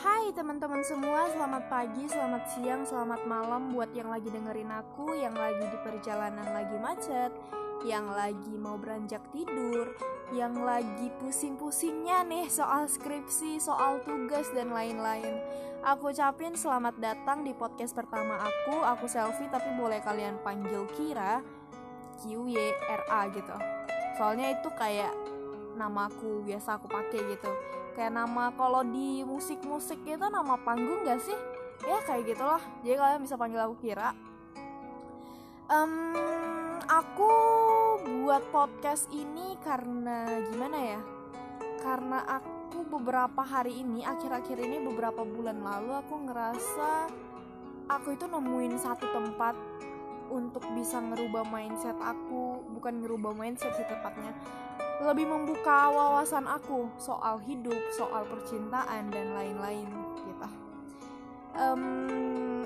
Hai teman-teman semua, selamat pagi, selamat siang, selamat malam buat yang lagi dengerin aku, yang lagi di perjalanan lagi macet, yang lagi mau beranjak tidur, yang lagi pusing-pusingnya nih soal skripsi, soal tugas, dan lain-lain. Aku ucapin selamat datang di podcast pertama aku Selfie, tapi boleh kalian panggil Kira, Q-Y-R-A gitu. Soalnya itu kayak namaku, biasa aku pakai gitu. Kayak nama kalau di musik-musik gitu nama panggung gak sih? Ya kayak gitu lah. Jadi kalian bisa panggil aku Kira. Aku buat podcast ini karena gimana ya? Karena aku beberapa hari ini, akhir-akhir ini beberapa bulan lalu aku ngerasa aku itu nemuin satu tempat untuk bisa ngerubah mindset aku. Bukan ngerubah mindset sih tepatnya, lebih membuka wawasan aku soal hidup, soal percintaan, dan lain-lain gitu.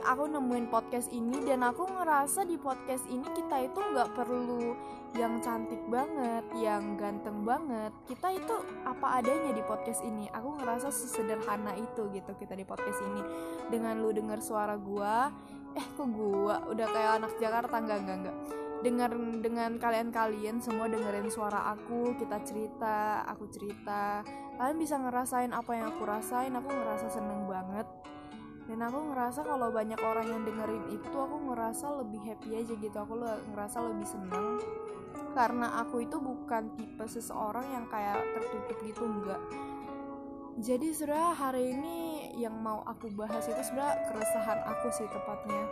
Aku nemuin podcast ini dan aku ngerasa di podcast ini kita itu gak perlu yang cantik banget, yang ganteng banget. Kita itu apa adanya di podcast ini. Aku ngerasa sesederhana itu gitu kita di podcast ini. Dengan lu denger suara gua, kok gua udah kayak anak Jakarta, enggak. Dengan kalian semua dengerin suara aku, aku cerita, kalian bisa ngerasain apa yang aku rasain. Aku ngerasa seneng banget, dan aku ngerasa kalau banyak orang yang dengerin itu, aku ngerasa lebih happy aja gitu. Aku ngerasa lebih seneng karena aku itu bukan tipe seseorang yang kayak tertutup gitu, enggak. Jadi sebenarnya hari ini yang mau aku bahas itu sebenarnya keresahan aku sih tepatnya.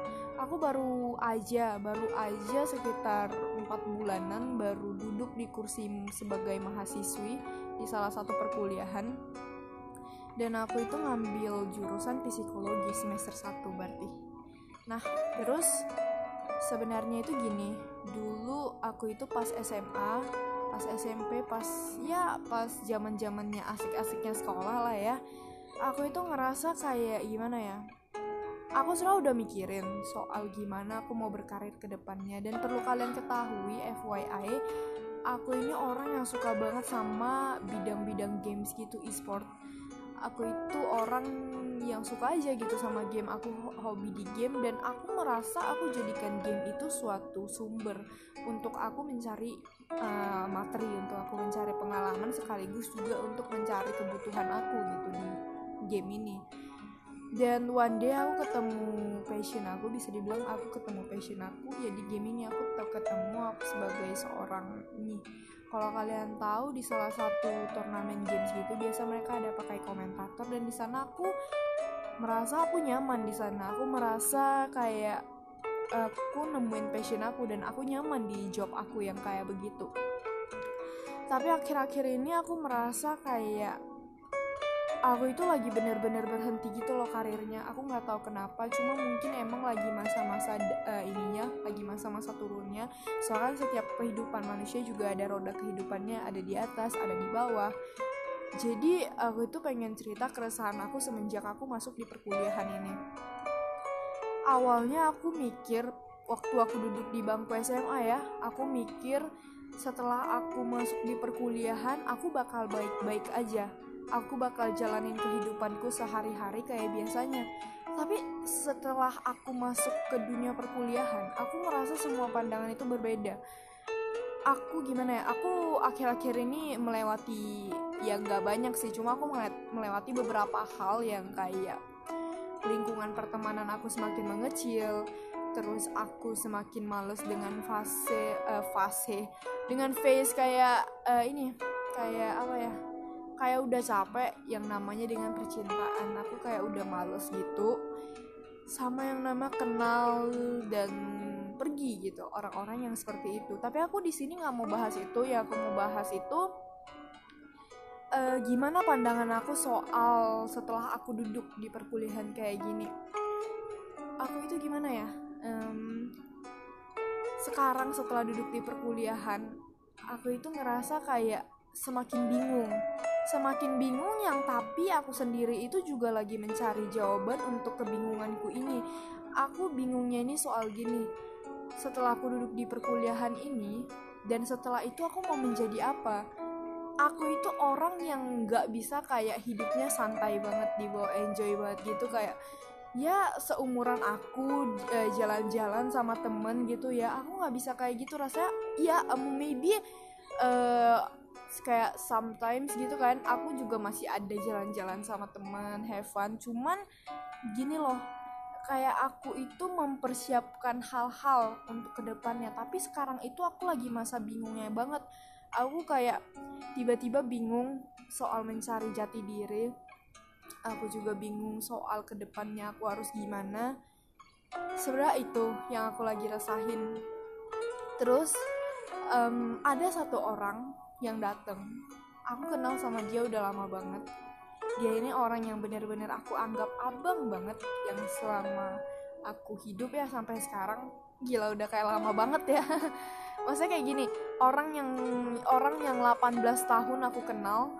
Aku baru aja sekitar 4 bulanan baru duduk di kursi sebagai mahasiswi di salah satu perkuliahan. Dan aku itu ngambil jurusan psikologi semester 1 berarti. Nah, terus sebenarnya itu gini, dulu aku itu pas SMA, pas SMP, pas zaman-zamannya asik-asiknya sekolah lah ya. Aku itu ngerasa kayak gimana ya? Aku selalu udah mikirin soal gimana aku mau berkarir ke depannya. Dan perlu kalian ketahui, FYI, aku ini orang yang suka banget sama bidang-bidang games gitu, e-sport. Aku itu orang yang suka aja gitu sama game, aku hobi di game. Dan aku merasa aku jadikan game itu suatu sumber untuk aku mencari materi, untuk aku mencari pengalaman, sekaligus juga untuk mencari kebutuhan aku gitu di game ini. Dan one day aku ketemu passion aku, bisa dibilang aku ketemu passion aku ya di game ini. Aku sebagai seorang ini, kalau kalian tahu di salah satu turnamen games gitu biasa mereka ada pakai komentator, dan di sana aku merasa aku nyaman. Di sana aku merasa kayak aku nemuin passion aku dan aku nyaman di job aku yang kayak begitu. Tapi akhir-akhir ini aku merasa kayak aku itu lagi bener-bener berhenti gitu loh karirnya. Aku gak tahu kenapa, cuma mungkin emang lagi masa-masa lagi masa-masa turunnya. Soalnya setiap kehidupan manusia juga ada roda kehidupannya, ada di atas, ada di bawah. Jadi aku itu pengen cerita keresahan aku semenjak aku masuk di perkuliahan ini. Awalnya aku mikir, waktu aku duduk di bangku SMA ya, aku mikir setelah aku masuk di perkuliahan aku bakal baik-baik aja. Aku bakal jalanin kehidupanku sehari-hari kayak biasanya. Tapi setelah aku masuk ke dunia perkuliahan, aku merasa semua pandangan itu berbeda. Aku akhir-akhir ini melewati, ya gak banyak sih, cuma aku melewati beberapa hal yang kayak lingkungan pertemanan aku semakin mengecil. Terus aku semakin males dengan phase kayak kayak apa ya, kayak udah capek yang namanya dengan percintaan. Aku kayak udah males gitu sama yang nama kenal dan pergi gitu, orang-orang yang seperti itu. Tapi aku di sini nggak mau bahas itu. Ya aku mau bahas itu gimana pandangan aku soal setelah aku duduk di perkuliahan kayak gini. Aku itu gimana ya, sekarang setelah duduk di perkuliahan aku itu ngerasa kayak semakin bingung yang tapi aku sendiri itu juga lagi mencari jawaban untuk kebingunganku ini. Aku bingungnya ini soal gini, setelah aku duduk di perkuliahan ini dan setelah itu aku mau menjadi apa? aku itu orang yang nggak bisa kayak hidupnya santai banget, dibawa enjoy banget gitu, kayak ya seumuran aku jalan-jalan sama temen gitu ya, aku nggak bisa kayak gitu rasanya ya. Maybe kayak sometimes gitu kan, aku juga masih ada jalan-jalan sama teman, have fun, cuman gini loh, kayak aku itu mempersiapkan hal-hal untuk kedepannya. Tapi sekarang itu aku lagi masa bingungnya banget. Aku kayak tiba-tiba bingung soal mencari jati diri, aku juga bingung soal kedepannya aku harus gimana. Sebenarnya itu yang aku lagi rasain. Terus ada satu orang yang dateng, aku kenal sama dia udah lama banget. Dia ini orang yang benar-benar aku anggap abang banget, yang selama aku hidup ya sampai sekarang, gila udah kayak lama banget ya. Maksudnya kayak gini, orang yang 18 tahun aku kenal,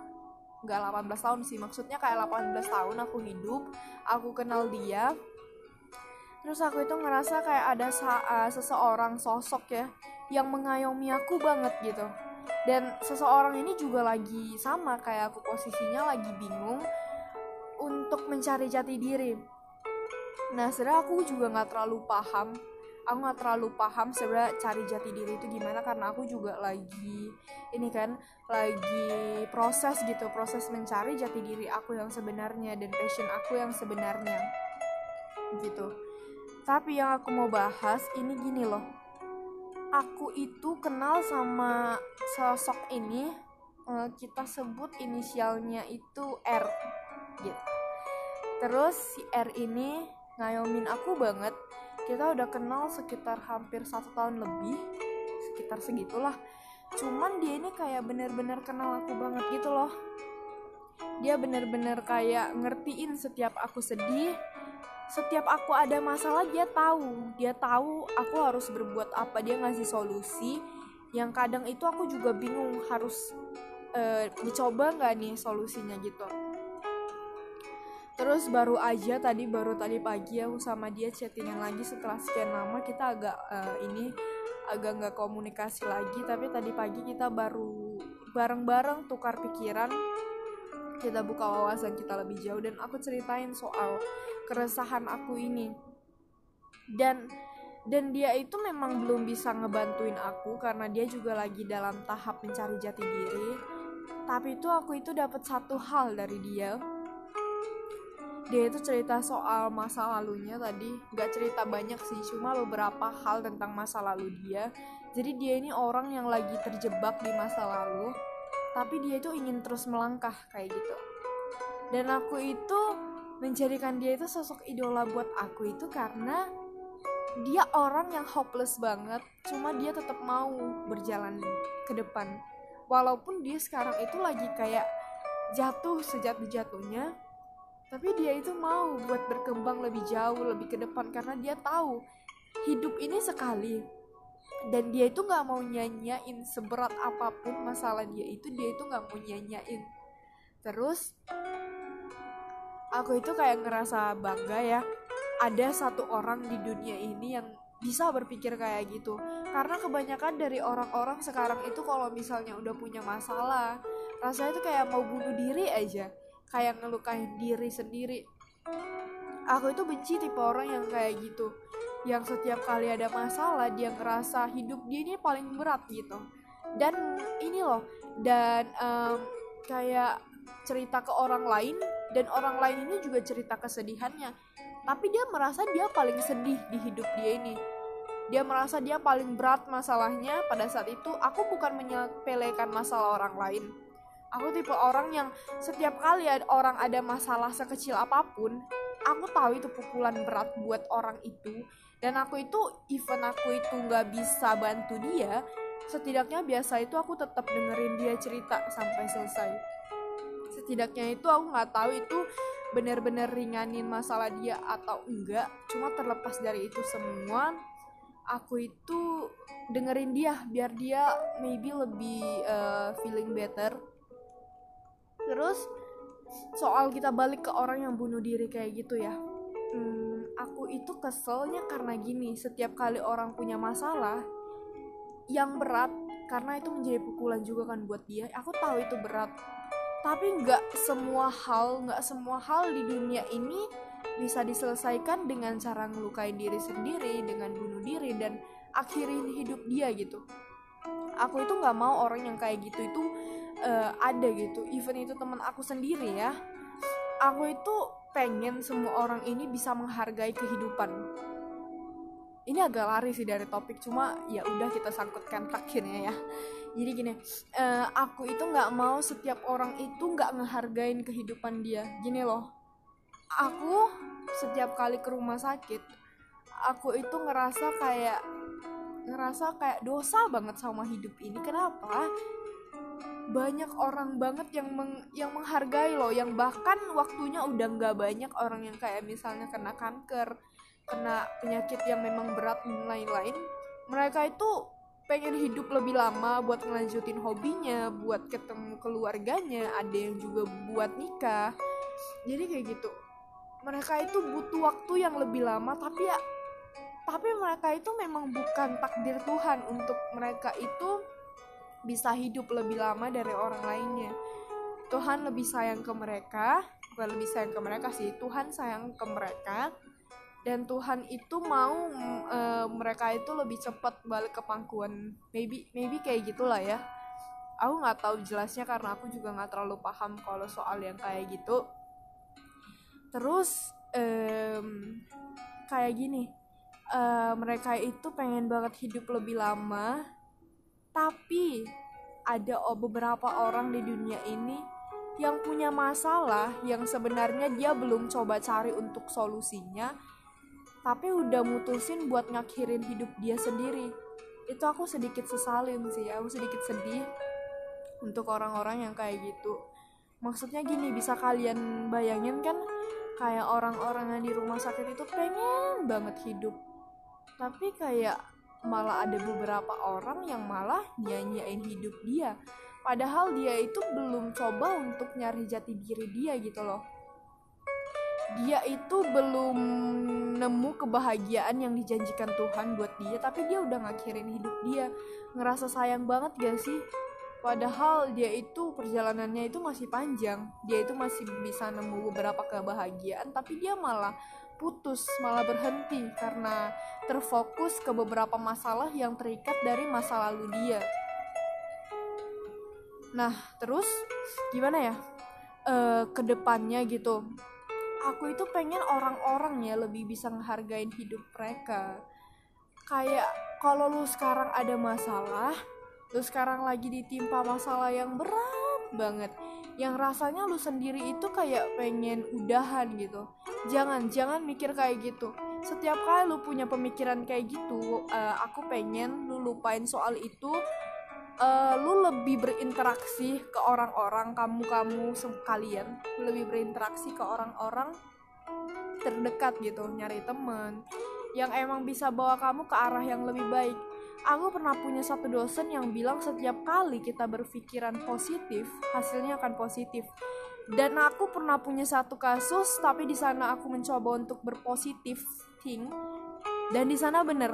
nggak 18 tahun sih, maksudnya kayak 18 tahun aku hidup, aku kenal dia. Terus aku itu ngerasa kayak ada seseorang, sosok ya, yang mengayomi aku banget gitu. Dan seseorang ini juga lagi sama kayak aku, posisinya lagi bingung untuk mencari jati diri. Nah sebenarnya aku juga nggak terlalu paham sebenarnya cari jati diri itu gimana, karena aku juga lagi proses gitu, proses mencari jati diri aku yang sebenarnya dan passion aku yang sebenarnya gitu. Tapi yang aku mau bahas ini gini loh, aku itu kenal sama sosok ini, kita sebut inisialnya itu R gitu. Terus si R ini ngayomin aku banget. Kita udah kenal sekitar hampir 1 tahun lebih, sekitar segitulah. Cuman dia ini kayak bener-bener kenal aku banget gitu loh. Dia bener-bener kayak ngertiin setiap aku sedih, setiap aku ada masalah dia tahu aku harus berbuat apa, dia ngasih solusi yang kadang itu aku juga bingung harus dicoba nggak nih solusinya gitu. Terus baru tadi pagi aku sama dia chattingan lagi setelah sekian lama kita agak nggak komunikasi lagi, tapi tadi pagi kita baru bareng-bareng tukar pikiran, kita buka wawasan kita lebih jauh dan aku ceritain soal keresahan aku ini. Dan dia itu memang belum bisa ngebantuin aku karena dia juga lagi dalam tahap mencari jati diri. Tapi itu aku itu dapat satu hal dari dia. Dia itu cerita soal masa lalunya tadi, nggak cerita banyak sih, cuma beberapa hal tentang masa lalu dia. Jadi dia ini orang yang lagi terjebak di masa lalu, tapi dia itu ingin terus melangkah kayak gitu. Dan aku itu menjadikan dia itu sosok idola buat aku itu karena dia orang yang hopeless banget, cuma dia tetap mau berjalan ke depan. Walaupun dia sekarang itu lagi kayak jatuh sejatuh-jatuhnya, tapi dia itu mau buat berkembang lebih jauh, lebih ke depan, karena dia tahu hidup ini sekali. Dan dia itu gak mau nyanyain seberat apapun masalah dia itu gak mau nyanyain. Terus aku itu kayak ngerasa bangga ya, ada satu orang di dunia ini yang bisa berpikir kayak gitu. Karena kebanyakan dari orang-orang sekarang itu kalau misalnya udah punya masalah, rasanya tuh kayak mau bunuh diri aja, kayak ngelukain diri sendiri. Aku itu benci tipe orang yang kayak gitu, yang setiap kali ada masalah dia ngerasa hidup dia ini paling berat gitu. Dan ini loh, dan kayak cerita ke orang lain, dan orang lain ini juga cerita kesedihannya, tapi dia merasa dia paling sedih di hidup dia ini, dia merasa dia paling berat masalahnya pada saat itu. Aku bukan menyepelekan masalah orang lain, aku tipe orang yang setiap kali orang ada masalah sekecil apapun, aku tahu itu pukulan berat buat orang itu. Dan aku itu, even aku itu gak bisa bantu dia, setidaknya biasa itu aku tetap dengerin dia cerita sampai selesai. Setidaknya itu aku gak tahu itu benar-benar ringanin masalah dia atau enggak. Cuma terlepas dari itu semua, aku itu dengerin dia biar dia maybe lebih feeling better. Terus soal kita balik ke orang yang bunuh diri kayak gitu ya, aku itu keselnya karena gini, setiap kali orang punya masalah yang berat, karena itu menjadi pukulan juga kan buat dia. Aku tahu itu berat, tapi nggak semua hal di dunia ini bisa diselesaikan dengan cara ngelukain diri sendiri, dengan bunuh diri dan akhirin hidup dia gitu. Aku itu nggak mau orang yang kayak gitu itu ada gitu, even itu teman aku sendiri ya. Aku itu pengen semua orang ini bisa menghargai kehidupan. Ini agak lari sih dari topik, cuma ya udah kita sangkutkan terakhirnya ya. Jadi gini, aku itu nggak mau setiap orang itu nggak ngehargain kehidupan dia. Gini loh, aku setiap kali ke rumah sakit, aku itu ngerasa kayak dosa banget sama hidup ini. Kenapa? Banyak orang banget yang menghargai loh, yang bahkan waktunya udah nggak banyak. Orang yang kayak misalnya kena kanker, kena penyakit yang memang berat dan lain-lain, mereka itu pengen hidup lebih lama buat ngelanjutin hobinya, buat ketemu keluarganya, ada yang juga buat nikah. Jadi kayak gitu, mereka itu butuh waktu yang lebih lama, tapi mereka itu memang bukan takdir Tuhan untuk mereka itu bisa hidup lebih lama dari orang lainnya. Tuhan lebih sayang ke mereka, bukan lebih sayang ke mereka sih, Tuhan sayang ke mereka. Dan Tuhan itu mau mereka itu lebih cepat balik ke pangkuan, maybe kayak gitulah ya. Aku nggak tahu jelasnya karena aku juga nggak terlalu paham kalau soal yang kayak gitu. Terus kayak gini, mereka itu pengen banget hidup lebih lama, tapi ada beberapa orang di dunia ini yang punya masalah yang sebenarnya dia belum coba cari untuk solusinya, tapi udah mutusin buat ngakhirin hidup dia sendiri. Itu aku sedikit sesalin sih, aku sedikit sedih untuk orang-orang yang kayak gitu. Maksudnya gini, bisa kalian bayangin kan, kayak orang-orang yang di rumah sakit itu pengen banget hidup, tapi kayak malah ada beberapa orang yang malah nyanyiin hidup dia, padahal dia itu belum coba untuk nyari jati diri dia gitu loh. Dia itu belum nemu kebahagiaan yang dijanjikan Tuhan buat dia, tapi dia udah ngakhirin hidup dia. Ngerasa sayang banget gak sih? Padahal dia itu perjalanannya itu masih panjang, dia itu masih bisa nemu beberapa kebahagiaan, tapi dia malah putus, malah berhenti karena terfokus ke beberapa masalah yang terikat dari masa lalu dia. Nah terus gimana ya, kedepannya gitu, aku itu pengen orang-orang ya lebih bisa ngehargain hidup mereka. Kayak kalau lu sekarang ada masalah, lu sekarang lagi ditimpa masalah yang berat banget, yang rasanya lu sendiri itu kayak pengen udahan gitu. Jangan mikir kayak gitu. Setiap kali lu punya pemikiran kayak gitu, aku pengen lu lupain soal itu. Lu lebih berinteraksi ke orang-orang, kamu sekalian lebih berinteraksi ke orang-orang terdekat gitu, nyari teman yang emang bisa bawa kamu ke arah yang lebih baik. Aku pernah punya satu dosen yang bilang setiap kali kita berpikiran positif, hasilnya akan positif. Dan aku pernah punya satu kasus, tapi di sana aku mencoba untuk berpositif thing, dan di sana bener.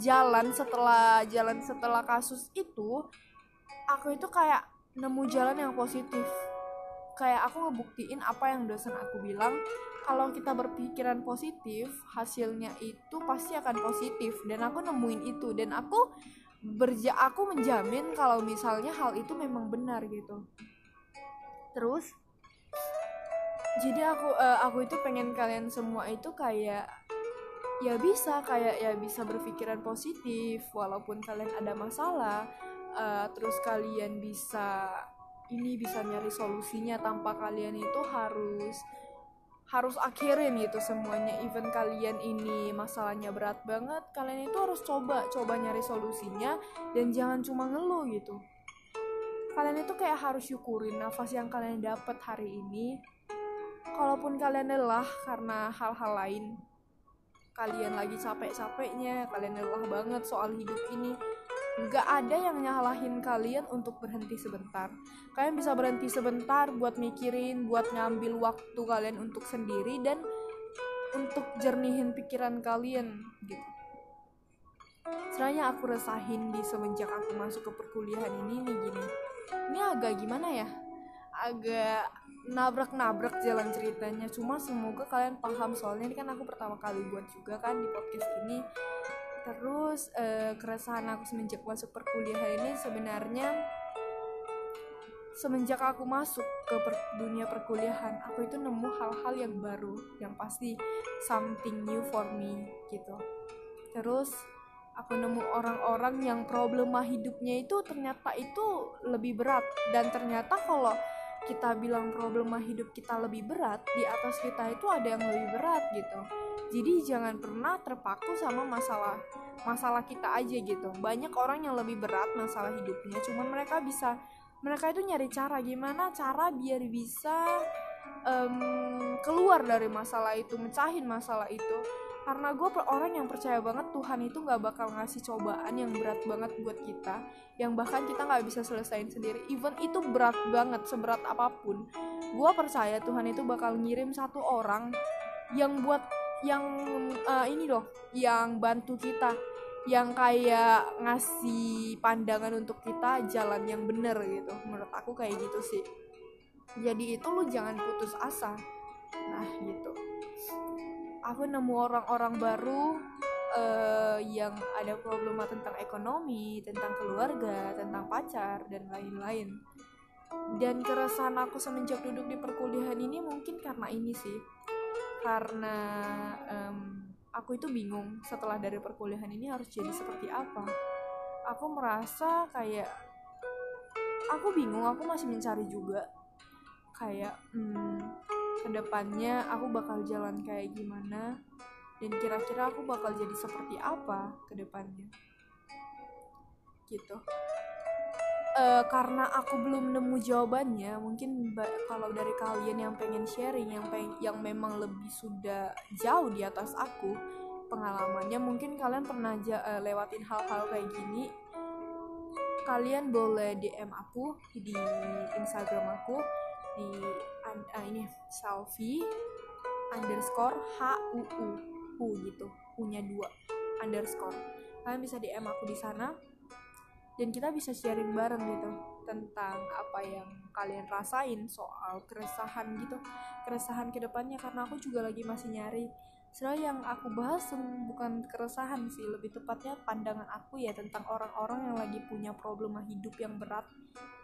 Jalan setelah kasus itu, aku itu kayak nemu jalan yang positif. Kayak aku ngebuktiin apa yang dosen aku bilang, kalau kita berpikiran positif, hasilnya itu pasti akan positif. Dan aku nemuin itu, dan aku menjamin kalau misalnya hal itu memang benar gitu. Terus jadi aku itu pengen kalian semua itu kayak ya bisa berpikiran positif walaupun kalian ada masalah, terus kalian bisa nyari solusinya tanpa kalian itu harus akhirin gitu semuanya. Even kalian ini masalahnya berat banget, kalian itu harus coba nyari solusinya dan jangan cuma ngeluh gitu. Kalian itu kayak harus syukurin nafas yang kalian dapat hari ini, kalaupun kalian lelah karena hal-hal lain. Kalian lagi capek-capeknya, kalian lelah banget soal hidup ini, gak ada yang nyalahin kalian untuk berhenti sebentar. Kalian bisa berhenti sebentar buat mikirin, buat ngambil waktu kalian untuk sendiri dan untuk jernihin pikiran kalian gitu. Sebenarnya yang aku resahin di semenjak aku masuk ke perkuliahan ini gini, ini agak gimana ya, agak nabrak-nabrak jalan ceritanya, cuma semoga kalian paham soalnya ini kan aku pertama kali buat juga kan di podcast ini. Terus keresahan aku semenjak masuk perkuliahan ini, sebenarnya semenjak aku masuk ke dunia perkuliahan, aku itu nemu hal-hal yang baru, yang pasti something new for me gitu. Terus aku nemu orang-orang yang problema hidupnya itu ternyata itu lebih berat, dan ternyata kalau kita bilang problema hidup kita lebih berat, di atas kita itu ada yang lebih berat gitu. Jadi jangan pernah terpaku sama masalah kita aja gitu. Banyak orang yang lebih berat masalah hidupnya, cuman mereka itu nyari cara gimana cara biar bisa keluar dari masalah itu, mecahin masalah itu. Karena gue orang yang percaya banget Tuhan itu gak bakal ngasih cobaan yang berat banget buat kita, yang bahkan kita gak bisa selesain sendiri. Even itu berat banget, seberat apapun, gue percaya Tuhan itu bakal ngirim satu orang yang bantu kita, yang kayak ngasih pandangan untuk kita jalan yang bener gitu. Menurut aku kayak gitu sih. Jadi itu lu jangan putus asa. Nah gitu, aku nemu orang-orang baru yang ada problema tentang ekonomi, tentang keluarga, tentang pacar, dan lain-lain. Dan keresahan aku semenjak duduk di perkuliahan ini mungkin karena ini sih, karena aku itu bingung setelah dari perkuliahan ini harus jadi seperti apa. Aku merasa kayak aku bingung, aku masih mencari juga kayak kedepannya aku bakal jalan kayak gimana, dan kira-kira aku bakal jadi seperti apa kedepannya gitu. Karena aku belum nemu jawabannya, mungkin kalau dari kalian yang pengen sharing, yang memang lebih sudah jauh di atas aku pengalamannya, mungkin kalian pernah lewatin hal-hal kayak gini, kalian boleh DM aku di Instagram aku di ini selfie_huu gitu, punya 2 underscore. Kalian bisa DM aku di sana dan kita bisa sharing bareng gitu tentang apa yang kalian rasain soal keresahan gitu, keresahan kedepannya. Karena aku juga lagi masih nyari. Soal yang aku bahas bukan keresahan sih, lebih tepatnya pandangan aku ya tentang orang-orang yang lagi punya problema hidup yang berat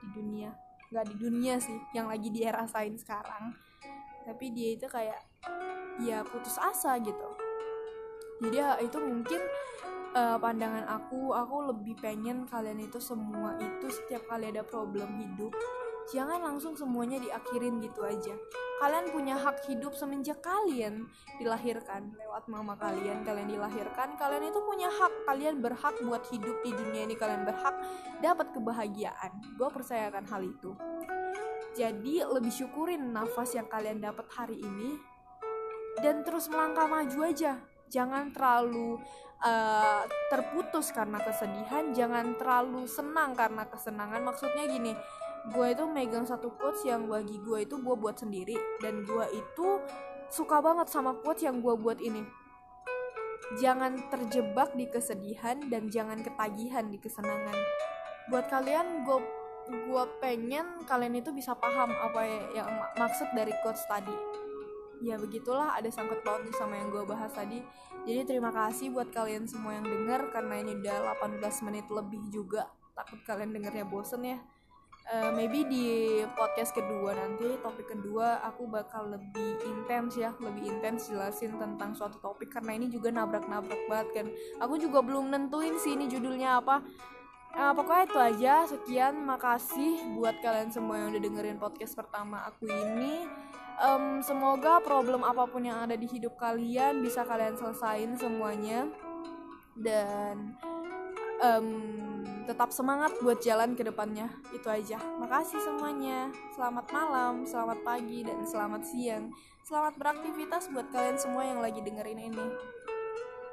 di dunia. Gak di dunia sih, yang lagi dia rasain sekarang. Tapi dia itu kayak ya putus asa gitu. Jadi itu mungkin pandangan aku lebih pengen kalian itu semua itu setiap kali ada problem hidup, jangan langsung semuanya diakhirin gitu aja. Kalian punya hak hidup semenjak kalian dilahirkan, lewat mama kalian dilahirkan, kalian itu punya hak, kalian berhak buat hidup di dunia ini, kalian berhak dapat kebahagiaan. Gue percayakan hal itu. Jadi lebih syukurin nafas yang kalian dapat hari ini dan terus melangkah maju aja. Jangan terlalu terputus karena kesedihan, jangan terlalu senang karena kesenangan. Maksudnya gini, gue itu megang satu quotes yang bagi gue itu gue buat sendiri, dan gue itu suka banget sama quotes yang gue buat ini. Jangan terjebak di kesedihan dan jangan ketagihan di kesenangan. Buat kalian, gue pengen kalian itu bisa paham apa yang maksud dari quotes tadi. Ya begitulah, ada sangkut pautnya sama yang gue bahas tadi. Jadi terima kasih buat kalian semua yang dengar, karena ini udah 18 menit lebih juga. Takut kalian dengernya bosen ya. Maybe di podcast kedua nanti, topik kedua aku bakal lebih intens jelasin tentang suatu topik, karena ini juga nabrak-nabrak banget kan. Aku juga belum nentuin sih ini judulnya apa. Pokoknya itu aja. Sekian, makasih buat kalian semua yang udah dengerin podcast pertama aku ini. Semoga problem apapun yang ada di hidup kalian bisa kalian selesain semuanya. Dan tetap semangat buat jalan ke depannya. Itu aja, makasih semuanya. Selamat malam, selamat pagi, dan selamat siang. Selamat beraktivitas buat kalian semua yang lagi dengerin ini.